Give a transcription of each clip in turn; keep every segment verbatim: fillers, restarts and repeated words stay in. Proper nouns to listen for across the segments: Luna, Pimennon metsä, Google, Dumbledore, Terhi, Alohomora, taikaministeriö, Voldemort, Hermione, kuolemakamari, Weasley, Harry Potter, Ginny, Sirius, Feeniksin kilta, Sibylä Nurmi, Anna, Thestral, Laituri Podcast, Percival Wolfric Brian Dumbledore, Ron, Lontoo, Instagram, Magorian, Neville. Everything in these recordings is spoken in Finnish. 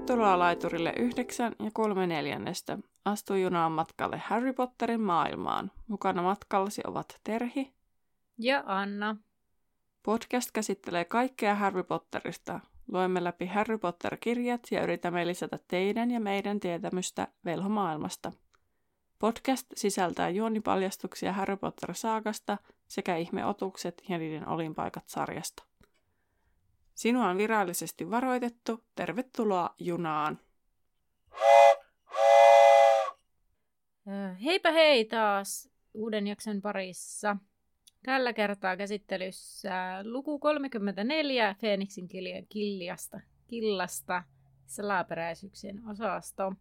Tervetuloa laiturille yhdeksän ja kolme neljännestä. Astu junaan matkalle Harry Potterin maailmaan. Mukana matkallasi ovat Terhi ja Anna. Podcast käsittelee kaikkea Harry Potterista. Luemme läpi Harry Potter-kirjat ja yritämme lisätä teidän ja meidän tietämystä velhomaailmasta. Podcast sisältää juonipaljastuksia Harry Potter-saakasta sekä ihmeotukset ja niiden olinpaikat sarjasta. Sinua on virallisesti varoitettu. Tervetuloa junaan. Heipä hei taas uuden jakson parissa. Tällä kertaa käsittelyssä luku kolmekymmentäneljä Feeniksin kiljasta, killasta, salaperäisyyksien osasto.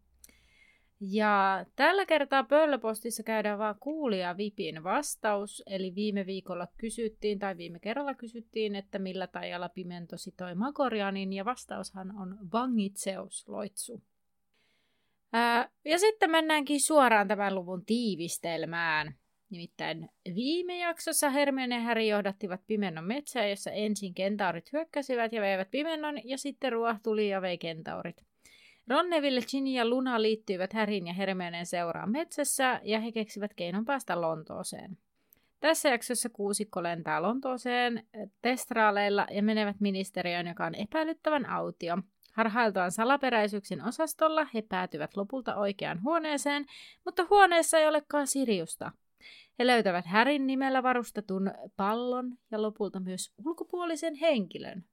Ja tällä kertaa pöllöpostissa käydään vaan kuulijavipin vastaus, eli viime viikolla kysyttiin, tai viime kerralla kysyttiin, että millä taijalla Pimento sitoi Magorianin, ja vastaushan on vangitseusloitsu. Ää, ja sitten mennäänkin suoraan tämän luvun tiivistelmään. Nimittäin viime jaksossa Hermione ja Harry johdattivat Pimennon metsää, jossa ensin kentaurit hyökkäsivät ja veivät Pimennon, ja sitten ruoh tuli ja vei kentaurit. Ron, Neville, Ginny ja Luna liittyivät Harryn ja Hermioneen seuraan metsässä ja he keksivät keinon päästä Lontooseen. Tässä jaksossa kuusikko lentää Lontooseen Thestraleilla ja menevät ministeriöön, joka on epäilyttävän autio. Harhailtaan salaperäisyyksien osastolla he päätyvät lopulta oikeaan huoneeseen, mutta huoneessa ei olekaan Siriusta. He löytävät Harryn nimellä varustetun pallon ja lopulta myös ulkopuolisen henkilön.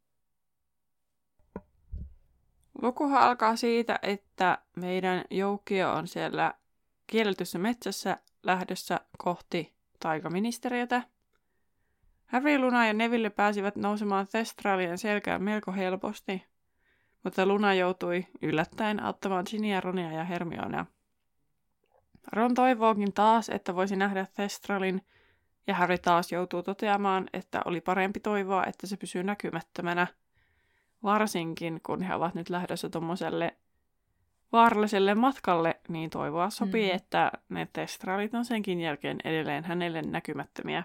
Lukuhan alkaa siitä, että meidän joukkio on siellä kielletyssä metsässä lähdössä kohti taikaministeriötä. Harry, Luna ja Neville pääsivät nousemaan Thestralien selkään melko helposti, mutta Luna joutui yllättäen auttamaan Ginnyä, Ronia ja Hermionea. Ron toivookin taas, että voisi nähdä Thestralin, ja Harry taas joutuu toteamaan, että oli parempi toivoa, että se pysyy näkymättömänä. Varsinkin, kun he ovat nyt lähdössä tuommoiselle vaaralliselle matkalle, niin toivoa sopii, mm. että ne Thestralit on senkin jälkeen edelleen hänelle näkymättömiä.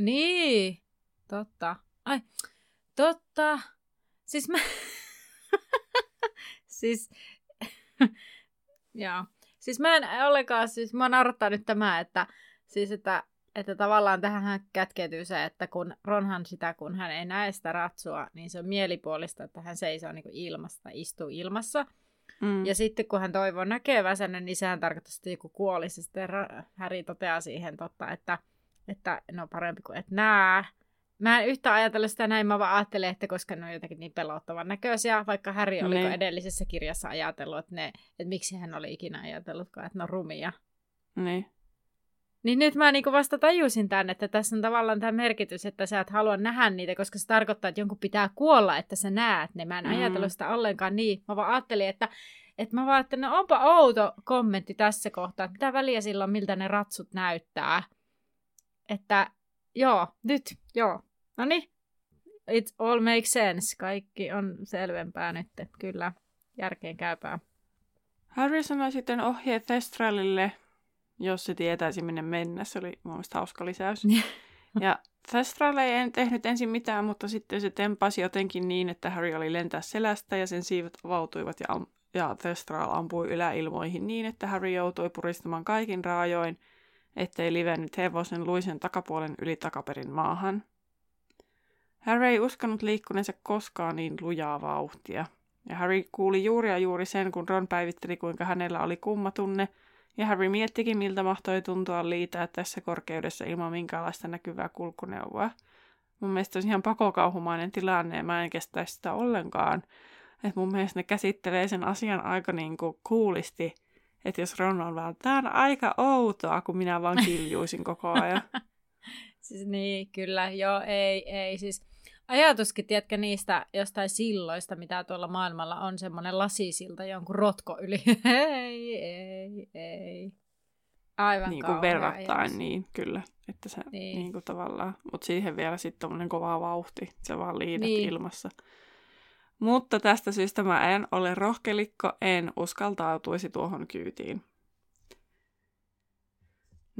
Niin, totta. Ai, totta. Siis mä... siis... Joo. Siis mä en olekaan, siis mä naurattaa nyt tämä, että... Siis, että... Että tavallaan tähän kätkeytyy se, että kun Ronhan sitä, kun hän ei näe sitä ratsua, niin se on mielipuolista, että hän seisoo niin kuin ilmassa, istuu ilmassa. Mm. Ja sitten kun hän toivoo näkevänsä, niin sehän tarkoittaa, että joku kuolisi. Sitten Harry toteaa siihen, totta, että, että no parempi kuin et näe. Mä en yhtään ajatellut sitä näin, mä vaan ajattelen, että koska ne on jotenkin niin pelottavan näköisiä, vaikka Harry oliko ne. Edellisessä kirjassa ajatellut, että, ne, että miksi hän oli ikinä ajatellutkaan, että ne on rumia. Niin. Niin nyt mä niinku vasta tajusin tämän, että tässä on tavallaan tämä merkitys, että sä et halua nähdä niitä, koska se tarkoittaa, että jonkun pitää kuolla, että sä näet ne. Mä en mm. ajatellut sitä ollenkaan niin. Mä vaan ajattelin, että, että, mä vaan, että no onpa outo kommentti tässä kohtaa, että mitä väliä sillä on, miltä ne ratsut näyttää. Että joo, nyt, joo. Noniin, it all makes sense. Kaikki on selvempää nyt, kyllä, järkeen käypää. Harry sanoi sitten ohjeet Thestralille. Jos se tietäisi minne mennä, se oli mun mielestä hauska lisäys. Ja Thestral ei tehnyt ensin mitään, mutta sitten se tempasi jotenkin niin, että Harry oli lentää selästä ja sen siivet avautuivat ja, am- ja Thestral ampui yläilmoihin niin, että Harry joutui puristamaan kaikin raajoin, ettei livennyt hevosen luisen takapuolen yli takaperin maahan. Harry ei uskonut liikkuneensa koskaan niin lujaa vauhtia. Ja Harry kuuli juuri ja juuri sen, kun Ron päivitteli, kuinka hänellä oli kumma tunne, ja Harry miettikin, miltä mahtoi tuntua liitää tässä korkeudessa ilman minkäänlaista näkyvää kulkuneuvoa. Mun mielestä on ihan pakokauhumainen tilanne ja mä en kestäisi sitä ollenkaan. Et mun mielestä ne käsittelee sen asian aika niin kuin kuulisti, että jos Ron on vaan, tää on aika outoa, kun minä vaan kiljuisin koko ajan. Siis niin, kyllä, joo, ei, ei, siis... Ajatuskin, tiedätkö, niistä jostain silloista, mitä tuolla maailmalla on, semmoinen lasisilta jonkun rotko yli. ei, ei, ei. Aivan niin kuin verrattain, ajatus. Niin, kyllä. Että se niin. Niin kuin tavallaan, mutta siihen vielä sitten tommoinen kova vauhti, se vaan liidet niin. Ilmassa. Mutta tästä syystä mä en ole rohkelikko, en uskaltautuisi tuohon kyytiin.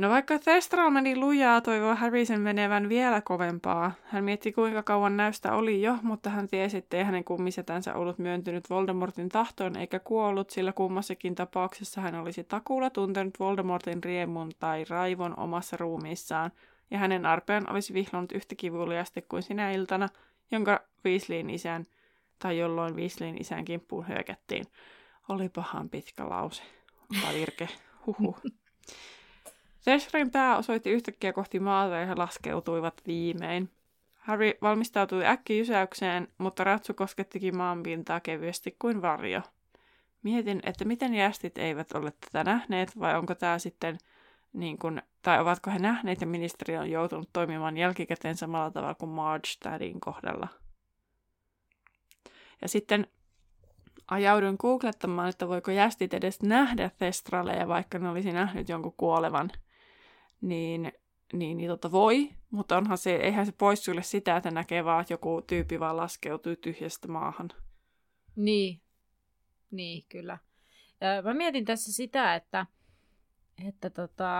No vaikka Thestral meni lujaa, toivoi Harry sen menevän vielä kovempaa. Hän mietti kuinka kauan näystä oli jo, mutta hän tiesi, ettei hänen kummisetänsä ollut myöntynyt Voldemortin tahtoon eikä kuollut, sillä kummassakin tapauksessa hän olisi takuulla tuntenut Voldemortin riemun tai raivon omassa ruumiissaan, ja hänen arpeen olisi vihlannut yhtä kivuliasti kuin sinä iltana, jonka Weasleyn isän tai jolloin Weasleyn isän kimppuun hyökättiin. Oli pahan pitkä lause. Tai virke. Huhhuh. Thestralin pää osoitti yhtäkkiä kohti maata ja he laskeutuivat viimein. Harry valmistautui äkkijysäykseen, mutta ratsu koskettikin maanpintaa kevyesti kuin varjo. Mietin, että miten jästit eivät ole tätä nähneet vai onko tämä sitten, niin kun, tai ovatko he nähneet ja ministeri on joutunut toimimaan jälkikäteen samalla tavalla kuin Marge Dadin kohdalla. Ja sitten ajauduin googlettamaan, että voiko jästit edes nähdä Thestraleja, vaikka ne olisi nähnyt jonkun kuolevan. Niin, niin, niin tota voi, mutta onhan se, eihän se poissulje sitä, että näkee vaan, että joku tyyppi vaan laskeutuu tyhjästä maahan. Niin, niin kyllä. Mä mietin tässä sitä, että, että tota,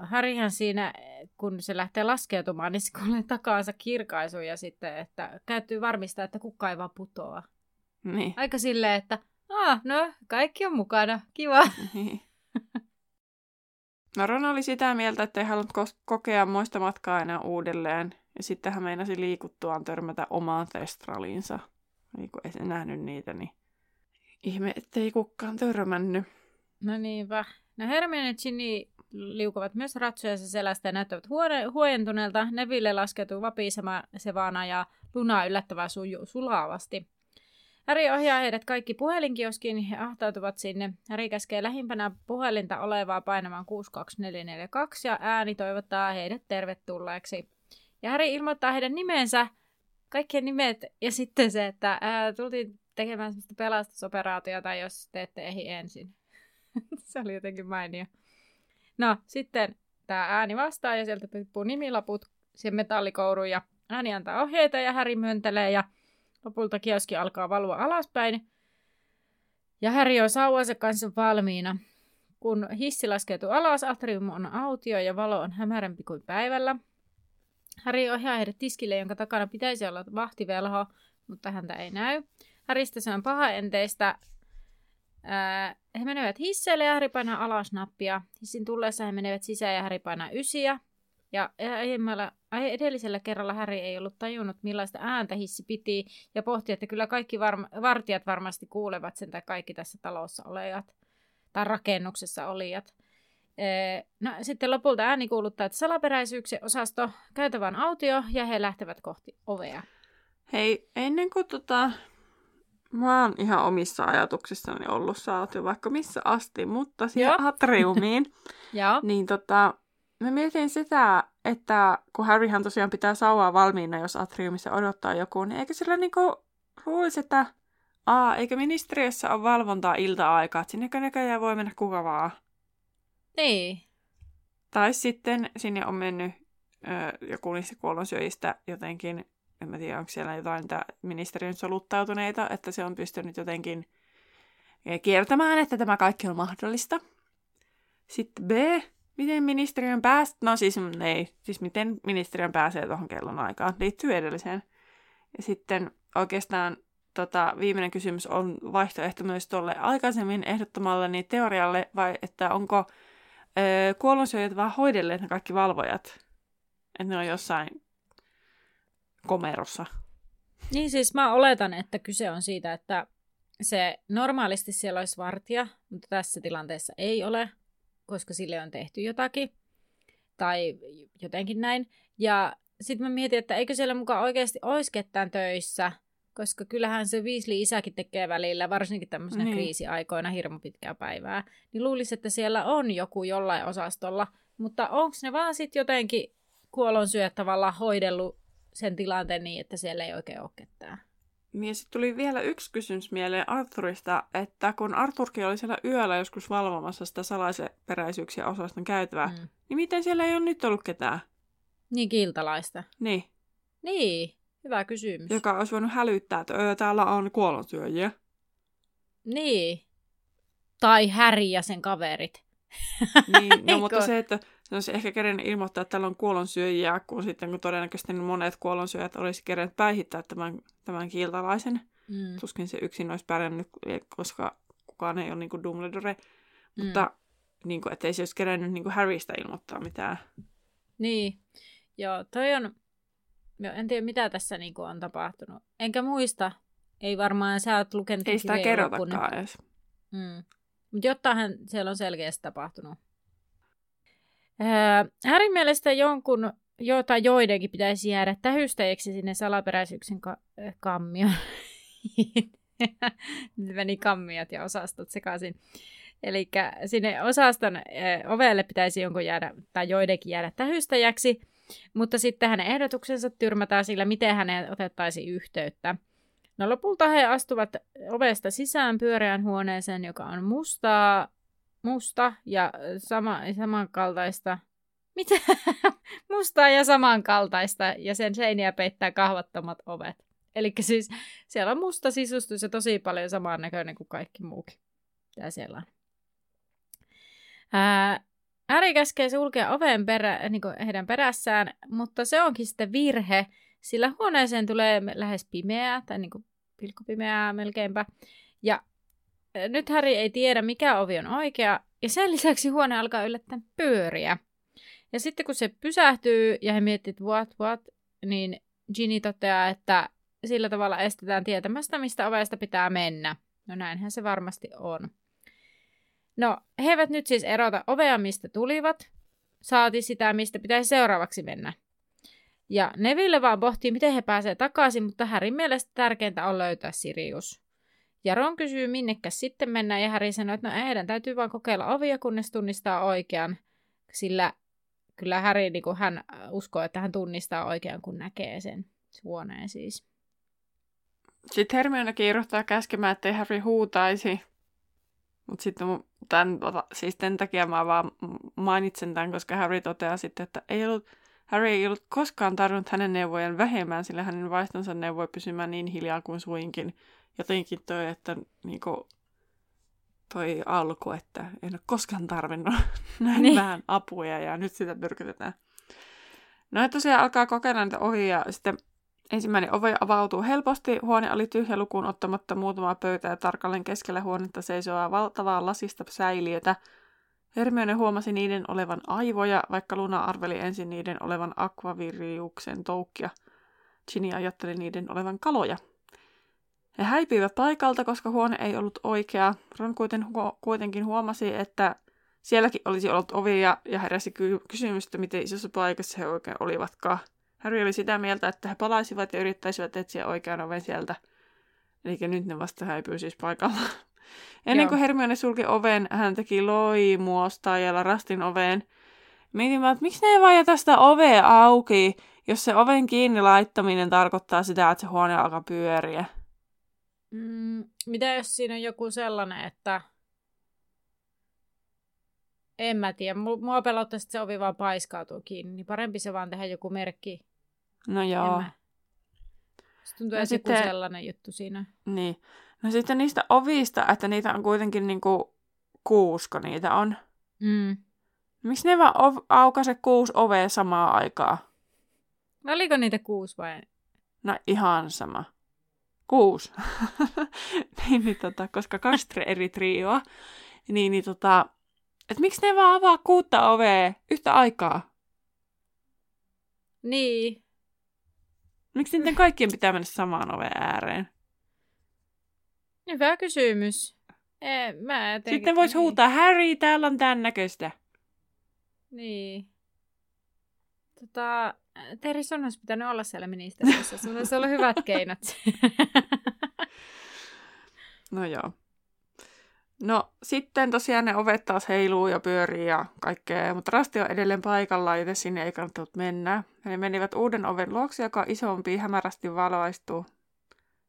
Harryhän siinä, kun se lähtee laskeutumaan, niin se kuulee takaansa kirkaisu ja sitten, että täytyy varmistaa, että kukaan ei vaan putoaa. Niin. Aika silleen, että aah, no, kaikki on mukana. Kiva. Niin. No Ron oli sitä mieltä, että ei halunnut kos- kokea moista matkaa enää uudelleen. Ja sitten hän meinasi liikuttuaan törmätä omaan Thestraliinsa. Eli kun ei se nähnyt niitä, niin ihme, ettei kukaan törmännyt. No niinpä. No Hermione ja Ginny liukuvat myös ratsujensa selästä ja näyttävät huone- huojentuneelta. Neville laskeutuu vapisevana ja Lunaa yllättävää suju- sulavasti. Harry ohjaa heidät kaikki puhelinkioskin ja ahtautuvat sinne. Harry käskee lähimpänä puhelinta olevaa painamaan kuusi kaksi neljä neljä kaksi ja ääni toivottaa heidät tervetulleeksi. Ja Harry ilmoittaa heidän nimensä, kaikkien nimet ja sitten se, että ää, tultiin tekemään sellaista pelastusoperaatiota, jos teette ehdi ensin. Se oli jotenkin mainio. No, sitten tämä ääni vastaa ja sieltä pippuu nimilaput siihen metallikouruun ja ääni antaa ohjeita ja Harry myöntelee ja lopulta kioski alkaa valua alaspäin, ja Harry on sauvansa kanssa valmiina. Kun hissi laskeutuu alas, atrium on autio ja valo on hämärämpi kuin päivällä. Harry ohjaa heidät tiskille, jonka takana pitäisi olla vahtivelho, mutta häntä ei näy. Harrystä se on pahaenteistä. Ää, he menevät hisseille ja Harry painaa alas nappia. Hissin tulleessa he menevät sisään ja Harry painaa ysiä. Ja edellisellä kerralla Harry ei ollut tajunnut, millaista ääntä hissi piti, ja pohti, että kyllä kaikki varma- vartijat varmasti kuulevat sen, tai kaikki tässä talossa olejat, tai rakennuksessa olijat. Ee, no, sitten lopulta ääni kuuluttaa, että salaperäisyyksen osasto, käytävän autio, ja he lähtevät kohti ovea. Hei, ennen kuin tota... Mä oon ihan omissa ajatuksissani ollut, sä oot jo vaikka missä asti, mutta siellä atriumiin, niin tota... Mä mietin sitä, että kun Harryhän tosiaan pitää sauvaa valmiina, jos atriumissa odottaa joku, niin eikö sillä niinku luulisi, että aa, eikö ministeriössä ole valvontaa ilta-aikaa, että sinne näköjään voi mennä kuka vaan. Niin. Tai sitten sinne on mennyt ö, joku niistä kuolonsyöjistä jotenkin, en mä tiedä, onko siellä jotain niitä ministeriön soluttautuneita, että se on pystynyt jotenkin kiertämään, että tämä kaikki on mahdollista. Sitten B... Miten ministeriön pääsee? No siis ei. Siis miten ministeriön pääsee tuohon kellon aikaan? Liittyy edelliseen. Ja sitten oikeastaan tota, viimeinen kysymys on vaihtoehto myös tuolle aikaisemmin ehdottomalleni teorialle, vai että onko öö, kuolonsyöjät vaan hoidelleet ne kaikki valvojat? Että ne on jossain komerossa. Niin siis mä oletan, että kyse on siitä, että se normaalisti siellä olisi vartija, mutta tässä tilanteessa ei ole, koska sille on tehty jotakin, tai jotenkin näin. Ja sitten mä mietin, että eikö siellä mukaan oikeasti olisi ketään töissä, koska kyllähän se Weasley-isäkin tekee välillä, varsinkin tämmöisenä niin kriisiaikoina hirmu pitkää päivää. Niin luulisi, että siellä on joku jollain osastolla, mutta onko ne vaan sitten jotenkin kuolonsyöjät tavallaan hoidellut sen tilanteen niin, että siellä ei oikein ole ketään. Ja sitten tuli vielä yksi kysymys mieleen Arthurista, että kun Arthurkin oli siellä yöllä joskus valvomassa sitä salaisperäisyyksiä osaston käytävää, mm. niin miten siellä ei ole nyt ollut ketään? Niin kiltalaista. Niin. Niin, hyvä kysymys. Joka olisi voinut hälyttää, että öö, täällä on kuolonsyöjiä. Niin. Tai Harry ja sen kaverit. Niin, no mutta se, että Ne olisi ehkä kerennyt ilmoittaa, että täällä on kuolonsyöjiä, kun sitten kun todennäköisesti monet kuolonsyöjät olisi kerennyt päihittää tämän, tämän kiiltalaisen. Mm. Tuskin se yksin olisi pärjännyt, koska kukaan ei ole niin kuin Dumbledore. Mm. Mutta niin kuin, ettei se olisi kerennyt niin kuin Harrystä ilmoittaa mitään. Niin. Joo, toi on... En tiedä, mitä tässä niin kuin on tapahtunut. Enkä muista. Ei varmaan, sä oot lukenut... Ei sitä kerrotakaan edes. Mm. Mutta jotainhan siellä on selkeästi tapahtunut. Öö, Härin mielestä jonkun, jota joidenkin pitäisi jäädä tähystäjiksi sinne salaperäisyksen ka- kammioon. Nyt meni kammiot ja osastot sekaisin. Eli sinne osaston öö, ovelle pitäisi jonkun jäädä, tai joidenkin jäädä tähystäjäksi, mutta sitten hänen ehdotuksensa tyrmätään sillä, miten häneen otettaisiin yhteyttä. No lopulta he astuvat ovesta sisään pyöreään huoneeseen, joka on mustaa, musta ja sama, samankaltaista. Mitä? Mustaa ja samankaltaista, ja sen seiniä peittää kahvattomat ovet. Eli siis siellä on musta sisustus ja tosi paljon samannäköinen kuin kaikki muukin. Tää siellä on. Ää, Harry käskee sulkea oven perä, niin kuin heidän perässään, mutta se onkin sitten virhe, sillä huoneeseen tulee lähes pimeää, tai niin kuin pilkkupimeää melkeinpä. Ja nyt Harry ei tiedä, mikä ovi on oikea, ja sen lisäksi huone alkaa yllättäen pyöriä. Ja sitten kun se pysähtyy, ja he miettivät what, what, niin Ginny toteaa, että sillä tavalla estetään tietämästä, mistä ovesta pitää mennä. No näinhän se varmasti on. No, he eivät nyt siis erota ovea, mistä tulivat, saati sitä, mistä pitäisi seuraavaksi mennä. Ja Neville vaan pohtii, miten he pääsevät takaisin, mutta Harryn mielestä tärkeintä on löytää Sirius. Ja Ron kysyy, minnekäs sitten mennään, ja Harry sanoo, että no heidän täytyy vaan kokeilla ovia, kunnes tunnistaa oikean. Sillä kyllä Harry, niin kuin hän uskoo, että hän tunnistaa oikean, kun näkee sen huoneen siis. Sitten Hermione kiiruhtaa käskemään, ettei Harry huutaisi. Mutta sitten tämän, siis tämän takia mä vaan mainitsen tämän, koska Harry toteaa sitten, että ei ollut... Harry ei ollut koskaan tarvinnut hänen neuvojen vähemmän, sillä hänen vaistonsa neuvoi pysymään niin hiljaa kuin suinkin. Jotenkin toi, että niinku, toi alku, että en ole koskaan tarvinnut näin niin. Vähän apuja ja nyt sitä pyrkytetään. No ja tosiaan alkaa kokeilla niitä ohi ja sitten ensimmäinen ovi avautuu helposti. Huone oli tyhjä lukuun ottamatta muutamaa pöytää ja tarkalleen keskellä huonetta seisoo valtavaa lasista säiliötä. Hermione huomasi niiden olevan aivoja, vaikka Luna arveli ensin niiden olevan akvaviriuksen toukkia. Ginny ajatteli niiden olevan kaloja. He häipyivät paikalta, koska huone ei ollut oikea. Ron kuitenkin huomasi, että sielläkin olisi ollut ovia ja heräsi kysymystä, miten isossa paikassa he oikein olivatkaan. Harry oli sitä mieltä, että he palaisivat ja yrittäisivät etsiä oikean oven sieltä. Eli nyt ne vasta häipyy siis paikalla. Ennen Joo. kuin Hermione sulki oven, hän teki loimuostaajalla rastin oveen. Mietin vaan, että miksi ne ei vaan jätä sitä ovea auki, jos se oven kiinni laittaminen tarkoittaa sitä, että se huone alkaa pyöriä. Mm, mitä jos siinä on joku sellainen, että... En mä tiedä, mua pelottaa, että se ovi vaan paiskautuu kiinni, niin parempi se vaan tehdä joku merkki. No joo. Tuntuu, että sitten... joku sellainen juttu siinä. Niin. No sitten niistä ovista, että niitä on kuitenkin niinku kuusko niitä on. Mm. Miksi ne vaan ov- aukaise kuusi ovea samaan aikaan? No oliko niitä kuusi vai? No ihan sama. Kuusi. niin, niin, tota, koska kaksi eri trioa. Niin, niin tota, että miksi ne vaan avaa kuutta ovea yhtä aikaa? Niin. Miksi niiden kaikkien pitää mennä samaan oveen ääreen? Hyvä kysymys. Ee, mä jotenkin... Sitten voisi huutaa, Harry, täällä on tämän näköistä. Niin. Tota, Terhi, sun olisi pitänyt olla siellä ministeriössä. Sun olisi ollut hyvät keinot. No joo. No sitten tosiaan ne ovet taas heiluu ja pyörii ja kaikkea, mutta rasti on edelleen paikalla, joten sinne ei kannattanut mennä. Ja ne menivät uuden oven luokse, joka on isompi, hämärästi valaistu.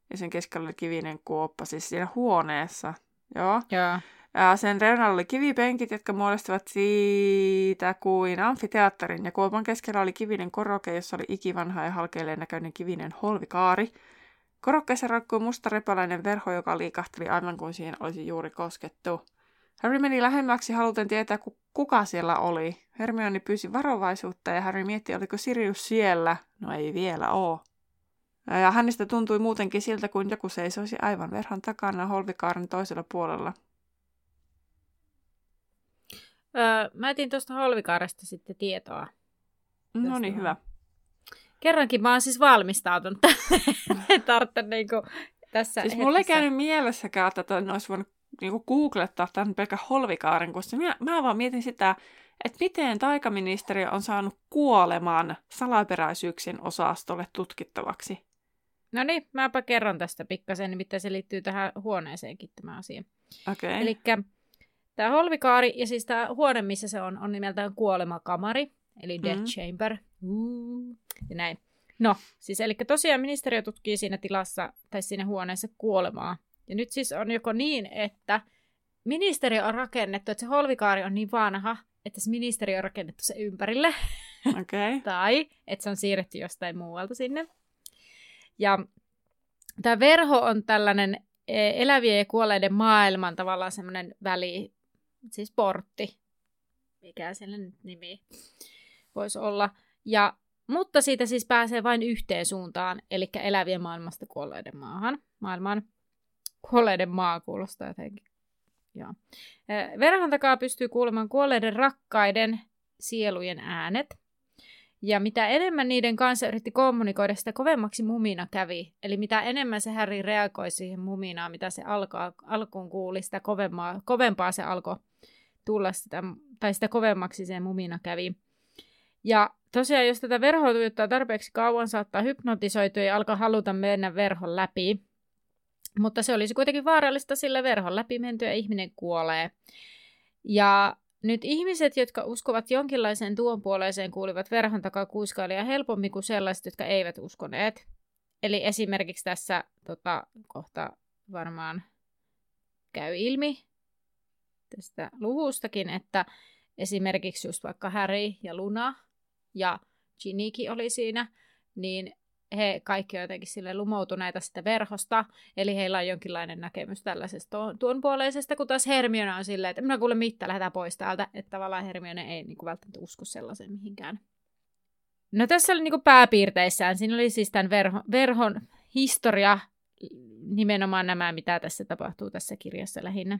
Ja sen keskellä oli kivinen kuoppa, siis siinä huoneessa. Joo. Yeah. Ja sen reunalla oli kivipenkit, jotka muodostivat siitä kuin amfiteatterin. Ja kuopan keskellä oli kivinen koroke, jossa oli ikivanha ja halkeilleen näköinen kivinen holvikaari. Korokkeessa roikkui musta repäläinen verho, joka liikahteli aivan kuin siihen olisi juuri koskettu. Harry meni lähemmäksi haluten tietää, kuka siellä oli. Hermione pyysi varovaisuutta ja Harry mietti, oliko Sirius siellä. No ei vielä oo. Ja hänestä tuntui muutenkin siltä, kuin joku seisoisi aivan verhan takana holvikaaren toisella puolella. Öö, mä etin tuosta holvikaaresta sitten tietoa. No niin, hyvä. Kerrankin mä oon siis valmistautunut tarttan niinku tässä siis hetkessä. Mulla ei käynyt mielessäkään, että ne olisi voinut niinku googlettaa tämän pelkän holvikaaren, kun se, mä, mä vaan mietin sitä, että miten taikaministeriö on saanut kuoleman salaperäisyyksien osastolle tutkittavaksi. No niin, mäpä kerron tästä pikkasen, mitä se liittyy tähän huoneeseenkin tämä asia. Okei. Okay. Elikkä tämä holvikaari ja siis tämä huone, missä se on, on nimeltään kuolemakamari, eli death mm. chamber. Mm. Ja näin. No, siis eli tosiaan ministeriö tutkii siinä tilassa tai siinä huoneessa kuolemaa. Ja nyt siis on joko niin, että ministeriö on rakennettu, että se holvikaari on niin vanha, että se ministeriö on rakennettu sen ympärille. Okay. Tai että se on siirretty jostain muualta sinne. Ja tämä verho on tällainen elävien ja kuolleiden maailman tavallaan semmoinen väli, siis portti, mikä sille nyt nimi voisi olla. Ja, mutta siitä siis pääsee vain yhteen suuntaan, eli elävien maailmasta kuolleiden maahan. Maailmaan kuolleiden maa kuulostaa jotenkin. Joo. Verhon takaa pystyy kuulemaan kuolleiden rakkaiden sielujen äänet. Ja mitä enemmän niiden kanssa yritti kommunikoida, sitä kovemmaksi mumina kävi. Eli mitä enemmän se Harry reagoi siihen muminaan, mitä se alkaa, alkuun kuuli, sitä kovempaa, kovempaa se alkoi tulla, sitä, tai sitä kovemmaksi se mumina kävi. Ja tosiaan, jos tätä verhoa tuijottaa tarpeeksi kauan, saattaa hypnotisoitua ja alkaa haluta mennä verhon läpi. Mutta se olisi kuitenkin vaarallista, sillä verhon läpi mentyä ihminen kuolee. Ja nyt ihmiset, jotka uskovat jonkinlaiseen tuon puoleiseen, kuulivat verhon takaa kuiskailijaa helpommin kuin sellaiset, jotka eivät uskoneet. Eli esimerkiksi tässä tota, kohta varmaan käy ilmi tästä luvustakin, että esimerkiksi just vaikka Harry ja Luna ja Ginnykin oli siinä, niin he kaikki on jotenkin sille lumoutuneita sitä verhosta, eli heillä on jonkinlainen näkemys tällaisesta tuon puoleisesta, kun taas Hermione on silleen, että minä kuulen mitään, lähdetään pois täältä, että tavallaan Hermione ei niin kuin välttämättä usko sellaisen mihinkään. No tässä oli niin kuin pääpiirteissään, siinä oli siis tämän verho, verhon historia, nimenomaan nämä, mitä tässä tapahtuu tässä kirjassa lähinnä.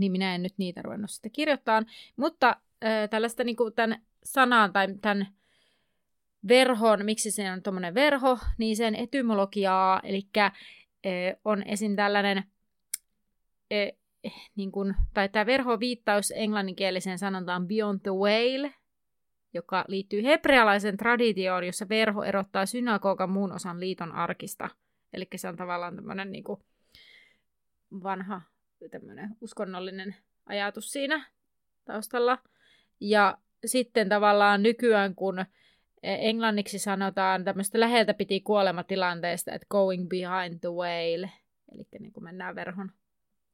Niin minä en nyt niitä ruvennut sitä kirjoittamaan, mutta äh, tällaista niin kuin tämän sanan tai tämän verhon, miksi se on tuommoinen verho, niin sen etymologiaa, eli äh, on esim. Tällainen, äh, niin kuin, tai tämä verho viittaus englanninkieliseen sanontaan beyond the veil, joka liittyy hebrealaisen traditioon, jossa verho erottaa synagogan muun osan liiton arkista. Eli se on tavallaan tämmöinen niin kuin vanha tämmöinen uskonnollinen ajatus siinä taustalla. Ja sitten tavallaan nykyään, kun englanniksi sanotaan tämmöistä läheltä piti kuolematilanteesta, että going behind the veil, eli niin kuin mennään verhon,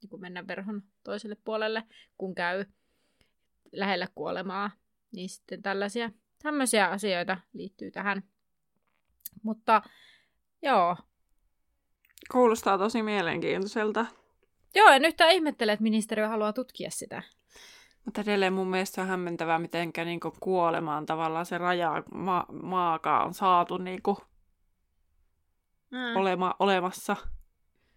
niin kuin mennään verhon toiselle puolelle, kun käy lähellä kuolemaa, niin sitten tällaisia tämmöisiä asioita liittyy tähän. Mutta joo. Kuulostaa tosi mielenkiintoiselta. Joo, en yhtään ihmettele, että ministeriö haluaa tutkia sitä. Mutta edelleen mun mielestä on hämmentävää, miten niin kuolemaan tavallaan se raja ma- maakaan on saatu niin mm. olema- olemassa.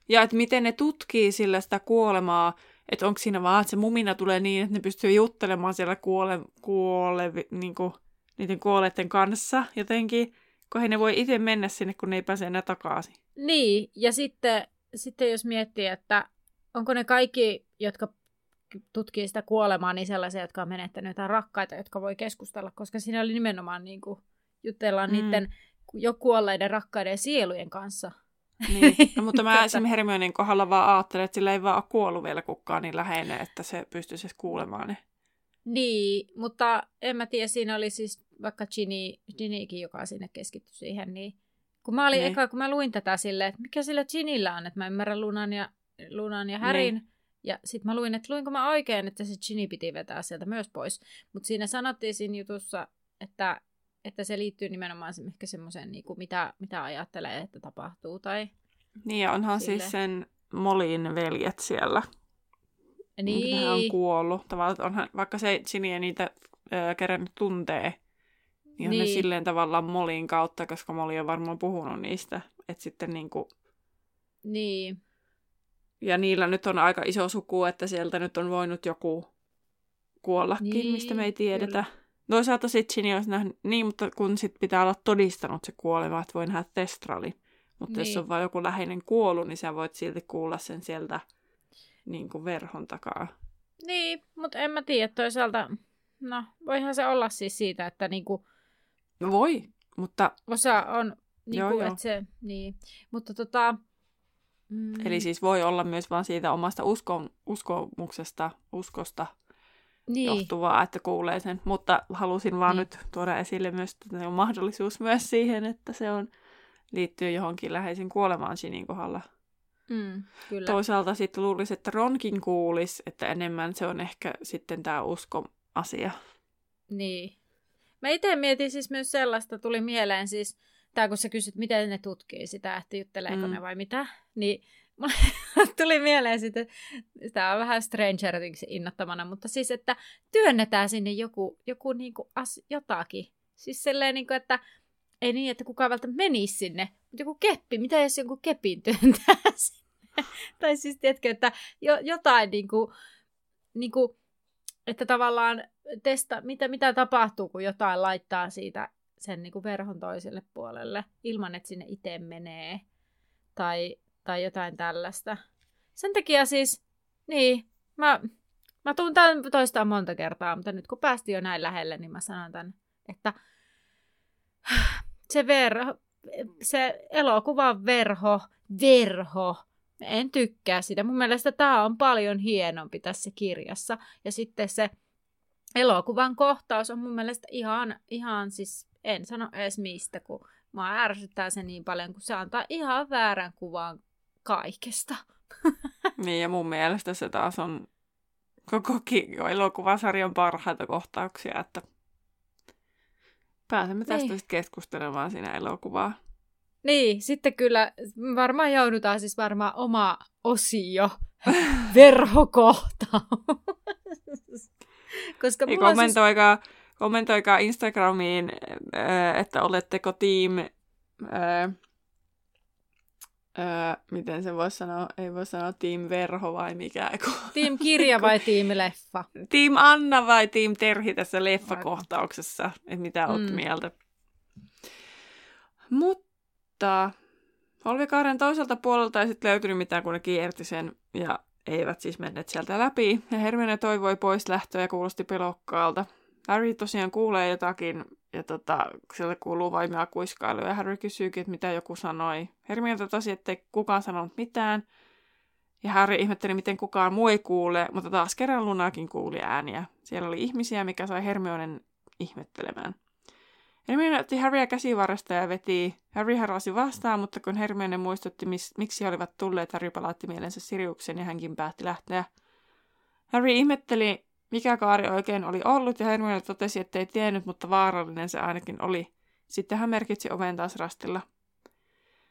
Ja että miten ne tutkii sillä sitä kuolemaa, että onko siinä vaan, että se mumina tulee niin, että ne pystyy juttelemaan siellä kuole- kuole- niin kuin, niiden kuolleiden kanssa jotenkin, kun he ne voi itse mennä sinne, kun ne ei pääse enää takaisin. Niin, ja sitten, sitten jos miettii, että onko ne kaikki, jotka tutkii sitä kuolemaa, niin sellaisia, jotka on menettänyt jotain rakkaita, jotka voi keskustella, koska siinä oli nimenomaan niin kuin jutellaan mm. niiden jo kuolleiden rakkaiden sielujen kanssa. Niin, no, mutta mä esimerkiksi Hermionen kohdalla vaan ajattelen, että sillä ei vaan ole kuollut vielä kukaan niin läheinen, että se pystyisi kuulemaan ne. Niin, mutta en mä tiedä, siinä oli siis vaikka Ginny, Ginnykin, joka sinne keskittyi siihen, niin kun mä, olin niin. eka, kun mä luin tätä silleen, että mikä sillä Ginnyllä on, että mä ymmärrän Lunan ja Lunan ja Härin. Niin. Ja sit mä luin, että luinko mä oikein, että se Ginny piti vetää sieltä myös pois. Mutta siinä sanottiin siinä jutussa, että, että se liittyy nimenomaan ehkä semmoiseen, niin mitä, mitä ajattelee, että tapahtuu. Tai niin, ja onhan sille. Siis sen Molin veljet siellä niin. Hän on kuollut. Tavallaan onhan, vaikka se Ginny ei niitä ö, kerännyt tuntee, niin on niin. Ne silleen tavallaan Molin kautta, koska Molly on varmaan puhunut niistä. Että sitten niinku... Niin. Ja niillä nyt on aika iso suku, että sieltä nyt on voinut joku kuollakin, niin, mistä me ei tiedetä. Kyllä. Toisaalta sitten Ginny olisi nähnyt, niin, mutta kun sit pitää olla todistanut se kuolema, että voi nähdä Thestralin. Mutta niin. Jos on vain joku läheinen kuollut, niin sä voit silti kuulla sen sieltä niin kuin verhon takaa. Niin, mutta en mä tiedä. Toisaalta, no, voihan se olla siis siitä, että niinku... No voi, mutta... Osa on, niinku, että se... Niin, mutta tota... Mm. Eli siis voi olla myös vaan siitä omasta uskon, uskomuksesta, uskosta niin. johtuvaa, että kuulee sen. Mutta halusin vaan niin. nyt tuoda esille myös, että on mahdollisuus myös siihen, että se on... liittyy johonkin läheisen kuolemaan Ginnyn kohdalla. Mm, kyllä. Toisaalta sitten luulisi, että Ronkin kuulisi, että enemmän se on ehkä sitten tämä uskoasia. Niin. Mä itse mietin siis myös sellaista, tuli mieleen siis, tää kun sä kysyt, miten ne tutkii sitä, että jutteleeko mm. ne vai mitä, niin tuli mieleen sitten, tämä on vähän Stranger Things innottamana, mutta siis, että työnnetään sinne joku, joku niinku as, jotakin. Siis silleen niinku, että ei niin, että kukaan välttämättä menisi sinne, mutta joku keppi, mitä jos jonkun kepin työntää sinne? Tai siis tiedätkö, että jo, jotain niin kuin, niin kuin, että tavallaan testa, mitä, mitä tapahtuu, kun jotain laittaa siitä sen niin kuin verhon toiselle puolelle, ilman että sinne itse menee, tai, tai jotain tällaista. Sen takia siis, niin, mä, mä tuun tämän toistaan monta kertaa, mutta nyt kun päästiin jo näin lähelle, niin mä sanon tämän, että Se, verho, se elokuvan verho, verho, en tykkää sitä. Mun mielestä tää on paljon hienompi tässä kirjassa. Ja sitten se elokuvan kohtaus on mun mielestä ihan, ihan siis, en sano edes mistä, kun mä ärsyttää se niin paljon, kun se antaa ihan väärän kuvan kaikesta. Niin, ja mun mielestä se taas on koko elokuvasarjan parhaita kohtauksia, että... Pääsemme tästä niin. sitten keskustelemaan siinä elokuvaa. Niin, sitten kyllä varmaan joudutaan siis varmaan oma osio verhokohtaan. Koska mulla kommentoikaa, siis... kommentoikaa Instagramiin, että oletteko team... Öö, miten se voi sanoa? Ei voi sanoa team verho vai mikä? Team kirja vai team leffa? Team Anna vai team Terhi tässä leffakohtauksessa? Että mitä oot mm. mieltä? Mutta Olvikaaren toiselta puolelta ei sitten löytynyt mitään, kun ne kierti sen ja eivät siis menneet sieltä läpi. Ja Hermione toivoi pois lähtöä ja kuulosti pelokkaalta. Harry tosiaan kuulee jotakin, ja tota, sieltä kuuluu vaimea kuiskailuja, ja Harry kysyykin, että mitä joku sanoi. Hermione totesi, ettei kukaan sanonut mitään, ja Harry ihmetteli, miten kukaan muu ei kuule, mutta taas kerran Lunakin kuuli ääniä. Siellä oli ihmisiä, mikä sai Hermionen ihmettelemään. Hermione otti Harryä käsivarrasta ja veti. Harry harasi vastaan, mutta kun Hermione muistutti, mis, miksi he olivat tulleet, Harry palautti mielensä Siriuksen, ja hänkin päätti lähteä. Harry ihmetteli... Mikä kaari oikein oli ollut, ja Hermione totesi, ettei tiennyt, mutta vaarallinen se ainakin oli. Sitten hän merkitsi oven taas rastilla.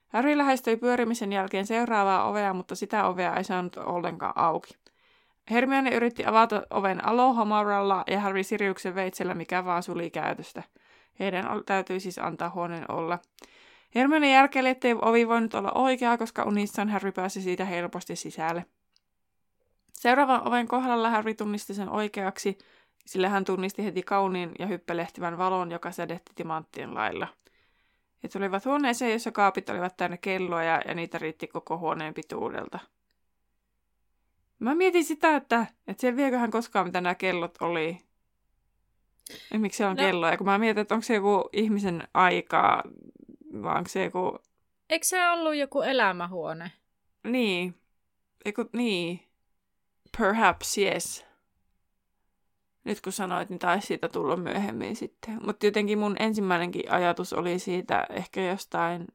Harry lähestyi pyörimisen jälkeen seuraavaa ovea, mutta sitä ovea ei saanut ollenkaan auki. Hermione yritti avata oven Alohomoralla ja Harry Siriuksen veitsellä, mikä vaan suli käytöstä. Heidän täytyi siis antaa huoneen olla. Hermione järkeli, ettei ovi voinut olla oikea, koska unissaan Harry pääsi siitä helposti sisälle. Seuraavan oven kohdalla Harry tunnisti sen oikeaksi, sillä hän tunnisti heti kauniin ja hyppelehtivän valon, joka sädehti timanttien lailla. He tulivat huoneeseen, jossa kaapit olivat täynnä kelloja, ja niitä riitti koko huoneen pituudelta. Mä mietin sitä, että, että siellä vieköhän koskaan, mitä nämä kellot oli. Ja miksi siellä on no. kelloja? Kun mä mietin, että onko se joku ihmisen aikaa, vai onko se joku... Eikö se ollut joku elämähuone? Niin. Eiku, niin. Perhaps, yes. Nyt kun sanoit, niin taisi siitä tulla myöhemmin sitten. Mutta jotenkin mun ensimmäinenkin ajatus oli siitä ehkä jostain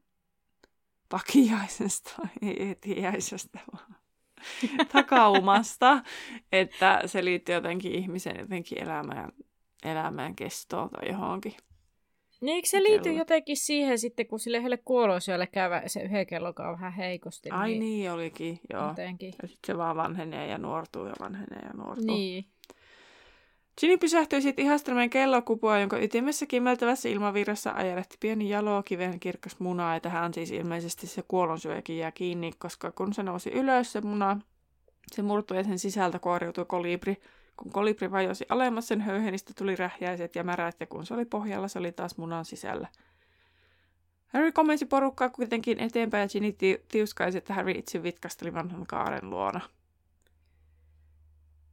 takiaisesta, ei tiäisestä vaan, takaumasta, että se liittyy jotenkin ihmisen jotenkin elämään, elämään kestoon tai johonkin. No eikö se liity kello. jotenkin siihen sitten, kun sille yhdelle kuolosyölle käy se yhden kellokaan vähän heikosti? Ai niin, niin olikin, joo. Jotenkin. Ja sitten se vaan vanhenee ja nuortuu ja vanhenee ja nuortuu. Niin. Ginny pysähtyi sitten ihastelmeen kellokupua, jonka ytimessä kimeltävässä ilmavirrassa ajelehti pieni jalokiven kirkas muna. Ja tähän siis ilmeisesti se kuolonsyöjäkin jää kiinni, koska kun se nousi ylös se muna, se murtui ja sen sisältä kuoriutui kolibri. Kun kolibri vajosi alemmas, sen höyhenistä tuli rähjäiset ja märät, ja kun se oli pohjalla, se oli taas munan sisällä. Harry komensi porukkaa kuitenkin eteenpäin, ja Ginny ti- tiuskaisi, että Harry itse vitkasteli vanhan kaaren luona.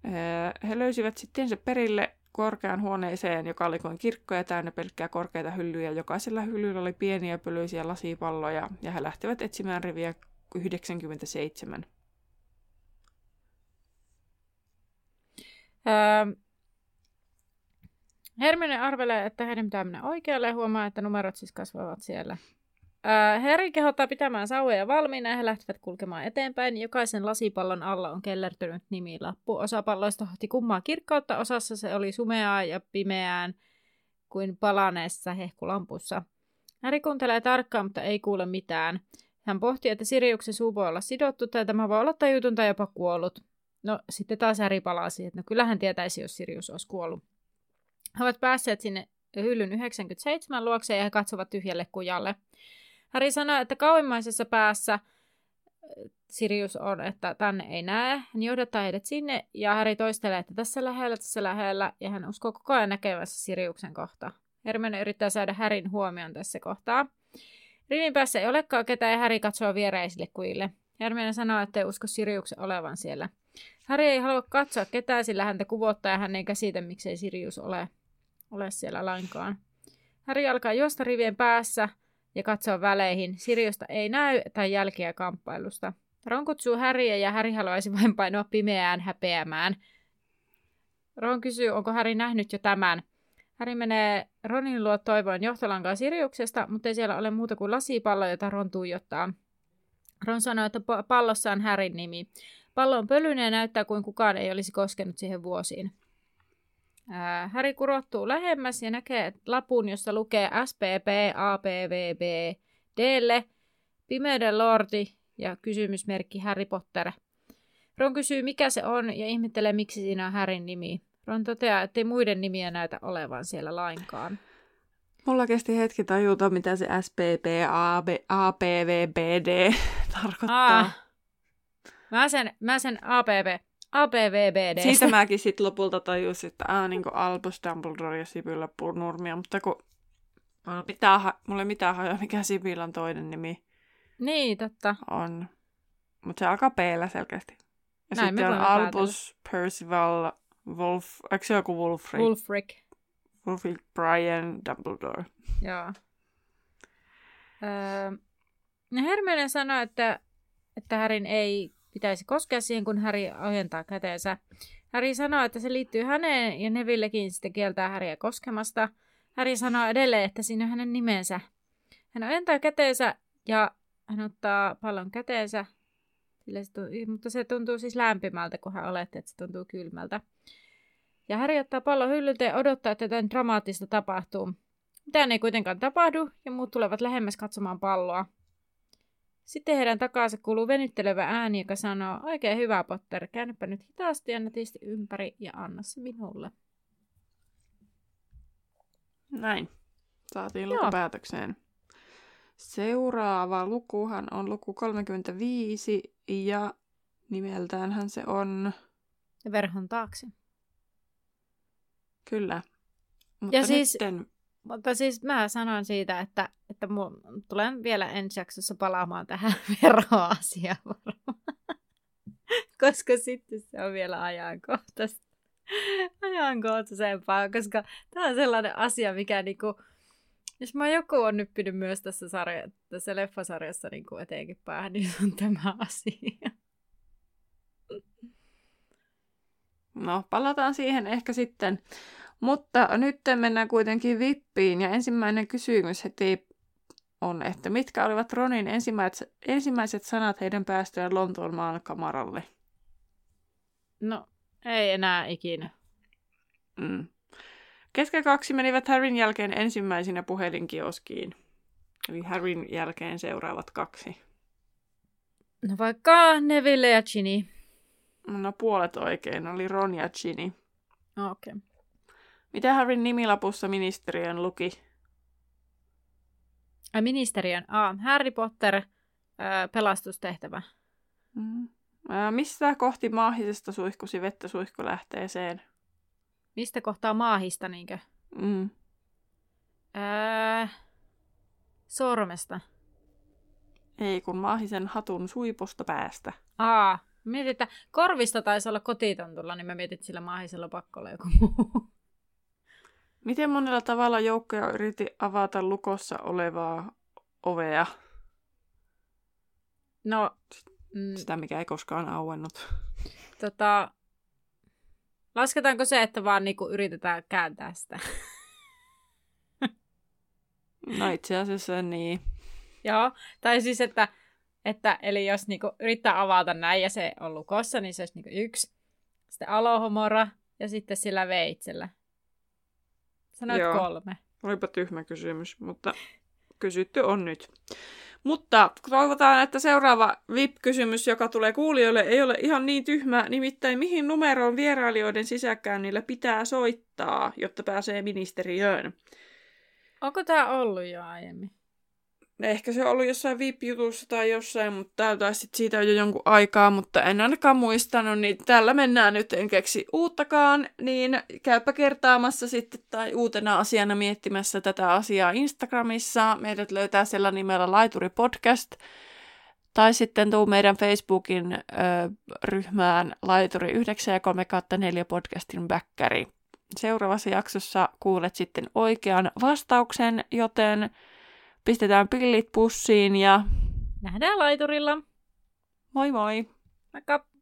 Öö, he löysivät sitten se perille korkean huoneeseen, joka oli kuin kirkko ja täynnä pelkkää korkeita hyllyjä. Jokaisella hyllyllä oli pieniä pölyisiä lasipalloja, ja he lähtivät etsimään riviä yhdeksänkymmentäseitsemän. Öö, Hermione arvelee, että heidän pitää mennä oikealle ja huomaa, että numerot siis kasvavat siellä. Öö, Harry kehottaa pitämään sauvoja valmiina ja he lähtevät kulkemaan eteenpäin. Jokaisen lasipallon alla on kellertynyt nimilappu. Osa palloista hohti kummaa kirkkautta, osassa se oli sumeaa ja pimeään kuin palaneessa hehkulampussa. Harry kuuntelee tarkkaan, mutta ei kuule mitään. Hän pohtii, että Siriuksen suu voi olla sidottu tai tämä voi olla tajuton tai jopa kuollut. No sitten taas Harry palasi, että no kyllähän tietäisi, jos Sirius olisi kuollut. He ovat päässeet sinne hyllyn yhdeksänkymmentäseitsemän luokseen ja he katsovat tyhjälle kujalle. Harry sanoi, että kauimmaisessa päässä Sirius on, että tänne ei näe. Hän johdattaa heidät sinne ja Harry toistelee, että tässä lähellä, tässä lähellä. Ja hän uskoo koko ajan näkevänsä Siriuksen kohta. Hermione yrittää saada Harryn huomioon tässä kohtaa. Rivin päässä ei olekaan ketään ja Harry katsoo viereisille kujille. Hermione sanoo, että ei usko Siriuksen olevan siellä. Harry ei halua katsoa ketään, sillä häntä kuvottaa ja hän ei käsitä, miksei Sirius ole, ole siellä lainkaan. Harry alkaa juosta rivien päässä ja katsoa väleihin. Siriusta ei näy tai jälkiä kamppailusta. Ron kutsuu Harryä ja Harry haluaisi vain painoa pimeään häpeämään. Ron kysyy, onko Harry nähnyt jo tämän. Harry menee Ronin luo toivoen johtolankaa Siriuksesta, mutta ei siellä ole muuta kuin lasipallo, jota Ron tuijottaa. Ron sanoo, että pallossa on Harryn nimi. Pallo on pölyinen ja näyttää kuin kukaan ei olisi koskenut siihen vuosiin. Ää, Harry kurottuu lähemmäs ja näkee lapun, jossa lukee S P P A P V B D:lle, Pimeyden lordi ja kysymysmerkki Harry Potter. Ron kysyy, mikä se on ja ihmettelee, miksi siinä on Harryn nimi. Ron toteaa, ettei muiden nimiä näytä olevan siellä lainkaan. Mulla kesti hetki tajuta, mitä se S P P A P V B D tarkoittaa. Ah. Mä sen, mä sen A P V B D. Siitä mäkin sitten lopulta tajusin, että aah, niin kuin Albus Dumbledore ja Sibylä Nurmia, mutta kun pitää, mulla ei mitään hajoa, mikä Sibylän toinen nimi niin, totta. On. Mutta se alkaa P-llä selkeästi. Ja näin, sitten on Albus, päätellä. Percival, Wolf, eikö se joku Wolfric? Wolfric. Wolfric, Brian, Dumbledore. Joo. Öö, no Hermione sanoi, että, että Harryn ei pitäisi koskea siihen, kun Harry ojentaa käteensä. Harry sanoo, että se liittyy häneen ja Nevillekin sitten kieltää Harryä koskemasta. Harry sanoo edelleen, että siinä on hänen nimensä. Hän ojentaa käteensä ja hän ottaa pallon käteensä, se tuntuu, mutta se tuntuu siis lämpimältä, kun hän oletti, että se tuntuu kylmältä. Ja Harry ottaa pallon hyllyltä ja odottaa, että jotain dramaattista tapahtuu. Mitään ei kuitenkaan tapahdu ja muut tulevat lähemmäs katsomaan palloa. Sitten heidän takansa kuuluu venyttelevä ääni, joka sanoo, oikein hyvä Potter, käännäpä nyt hitaasti ja nätisti ympäri ja anna se minulle. Näin. Saatiin lukupäätökseen. Seuraava lukuhan on luku kolmekymmentäviisi ja nimeltäänhän se on... Verhon taakse. Kyllä. Mutta ja siis... nytten... Mutta siis mä sanon siitä, että, että mun, tulen vielä ensi jaksossa palaamaan tähän veroasiaan varmaan, koska sitten se on vielä ajankohtaista, ajankohtaisempaa, koska tämä on sellainen asia, mikä niinku, jos mä joku on nyppinyt myös tässä, sarja, tässä leffasarjassa niinku eteenkin päähän, niin on tämä asia. No, palataan siihen ehkä sitten. Mutta nyt mennään kuitenkin vippiin ja ensimmäinen kysymys heti on, että mitkä olivat Ronin ensimmäiset, ensimmäiset sanat heidän päästyään Lontoon maankamaralle? No, ei enää ikinä. Mm. Kesken kaksi menivät Harryn jälkeen ensimmäisinä puhelinkioskiin. Eli Harryn jälkeen seuraavat kaksi. No vaikka Neville ja Ginny. No puolet oikein, oli Ron ja Ginny. No okei. Okay. Mitä Harryn nimilapussa ministeriön luki? Ai ministeriön, ah, Harry Potter, äh, pelastustehtävä. Mm. Äh, mistä kohti maahisesta suihkusi vettä suihkulähteeseen? Mistä kohtaa maahista, niinkö? Mm. Äh, sormesta. Ei, kun maahisen hatun suiposta päästä. Aa, mietin, että korvista taisi olla kotitontulla, niin mä mietin, että sillä maahisella pakkolla joku muu. Miten monella tavalla joukkoja yritti avata lukossa olevaa ovea? No. Mm, sitä, mikä ei koskaan auennut. Tota, lasketaanko se, että vaan niinku yritetään kääntää sitä? No itse asiassa niin. Joo, tai siis, että, että eli jos niinku yrittää avata näin ja se on lukossa, niin se olisi niinku yksi. Sitten alohomora ja sitten sillä veitsellä. Sanoit Joo. kolme. Olipa tyhmä kysymys, mutta kysytty on nyt. Mutta toivotaan, että seuraava V I P-kysymys, joka tulee kuulijoille, ei ole ihan niin tyhmä. Nimittäin mihin numeroon vierailijoiden sisäkäynnillä pitää soittaa, jotta pääsee ministeriöön? Onko tämä ollut jo aiemmin? Ehkä se on ollut jossain V I P-jutussa tai jossain, mutta tää taisi siitä jo jonkun aikaa, mutta en ainakaan muistanut, niin tällä mennään nyt, en keksi uuttakaan, niin käypä kertaamassa sitten tai uutena asiana miettimässä tätä asiaa Instagramissa. Meidät löytää sillä nimellä Laituri Podcast, tai sitten tuu meidän Facebookin ö, ryhmään Laituri yhdeksän kolme neljä podcastin bäkkäri. Seuraavassa jaksossa kuulet sitten oikean vastauksen, joten pistetään pillit pussiin ja nähdään laiturilla. Moi moi. Moikka.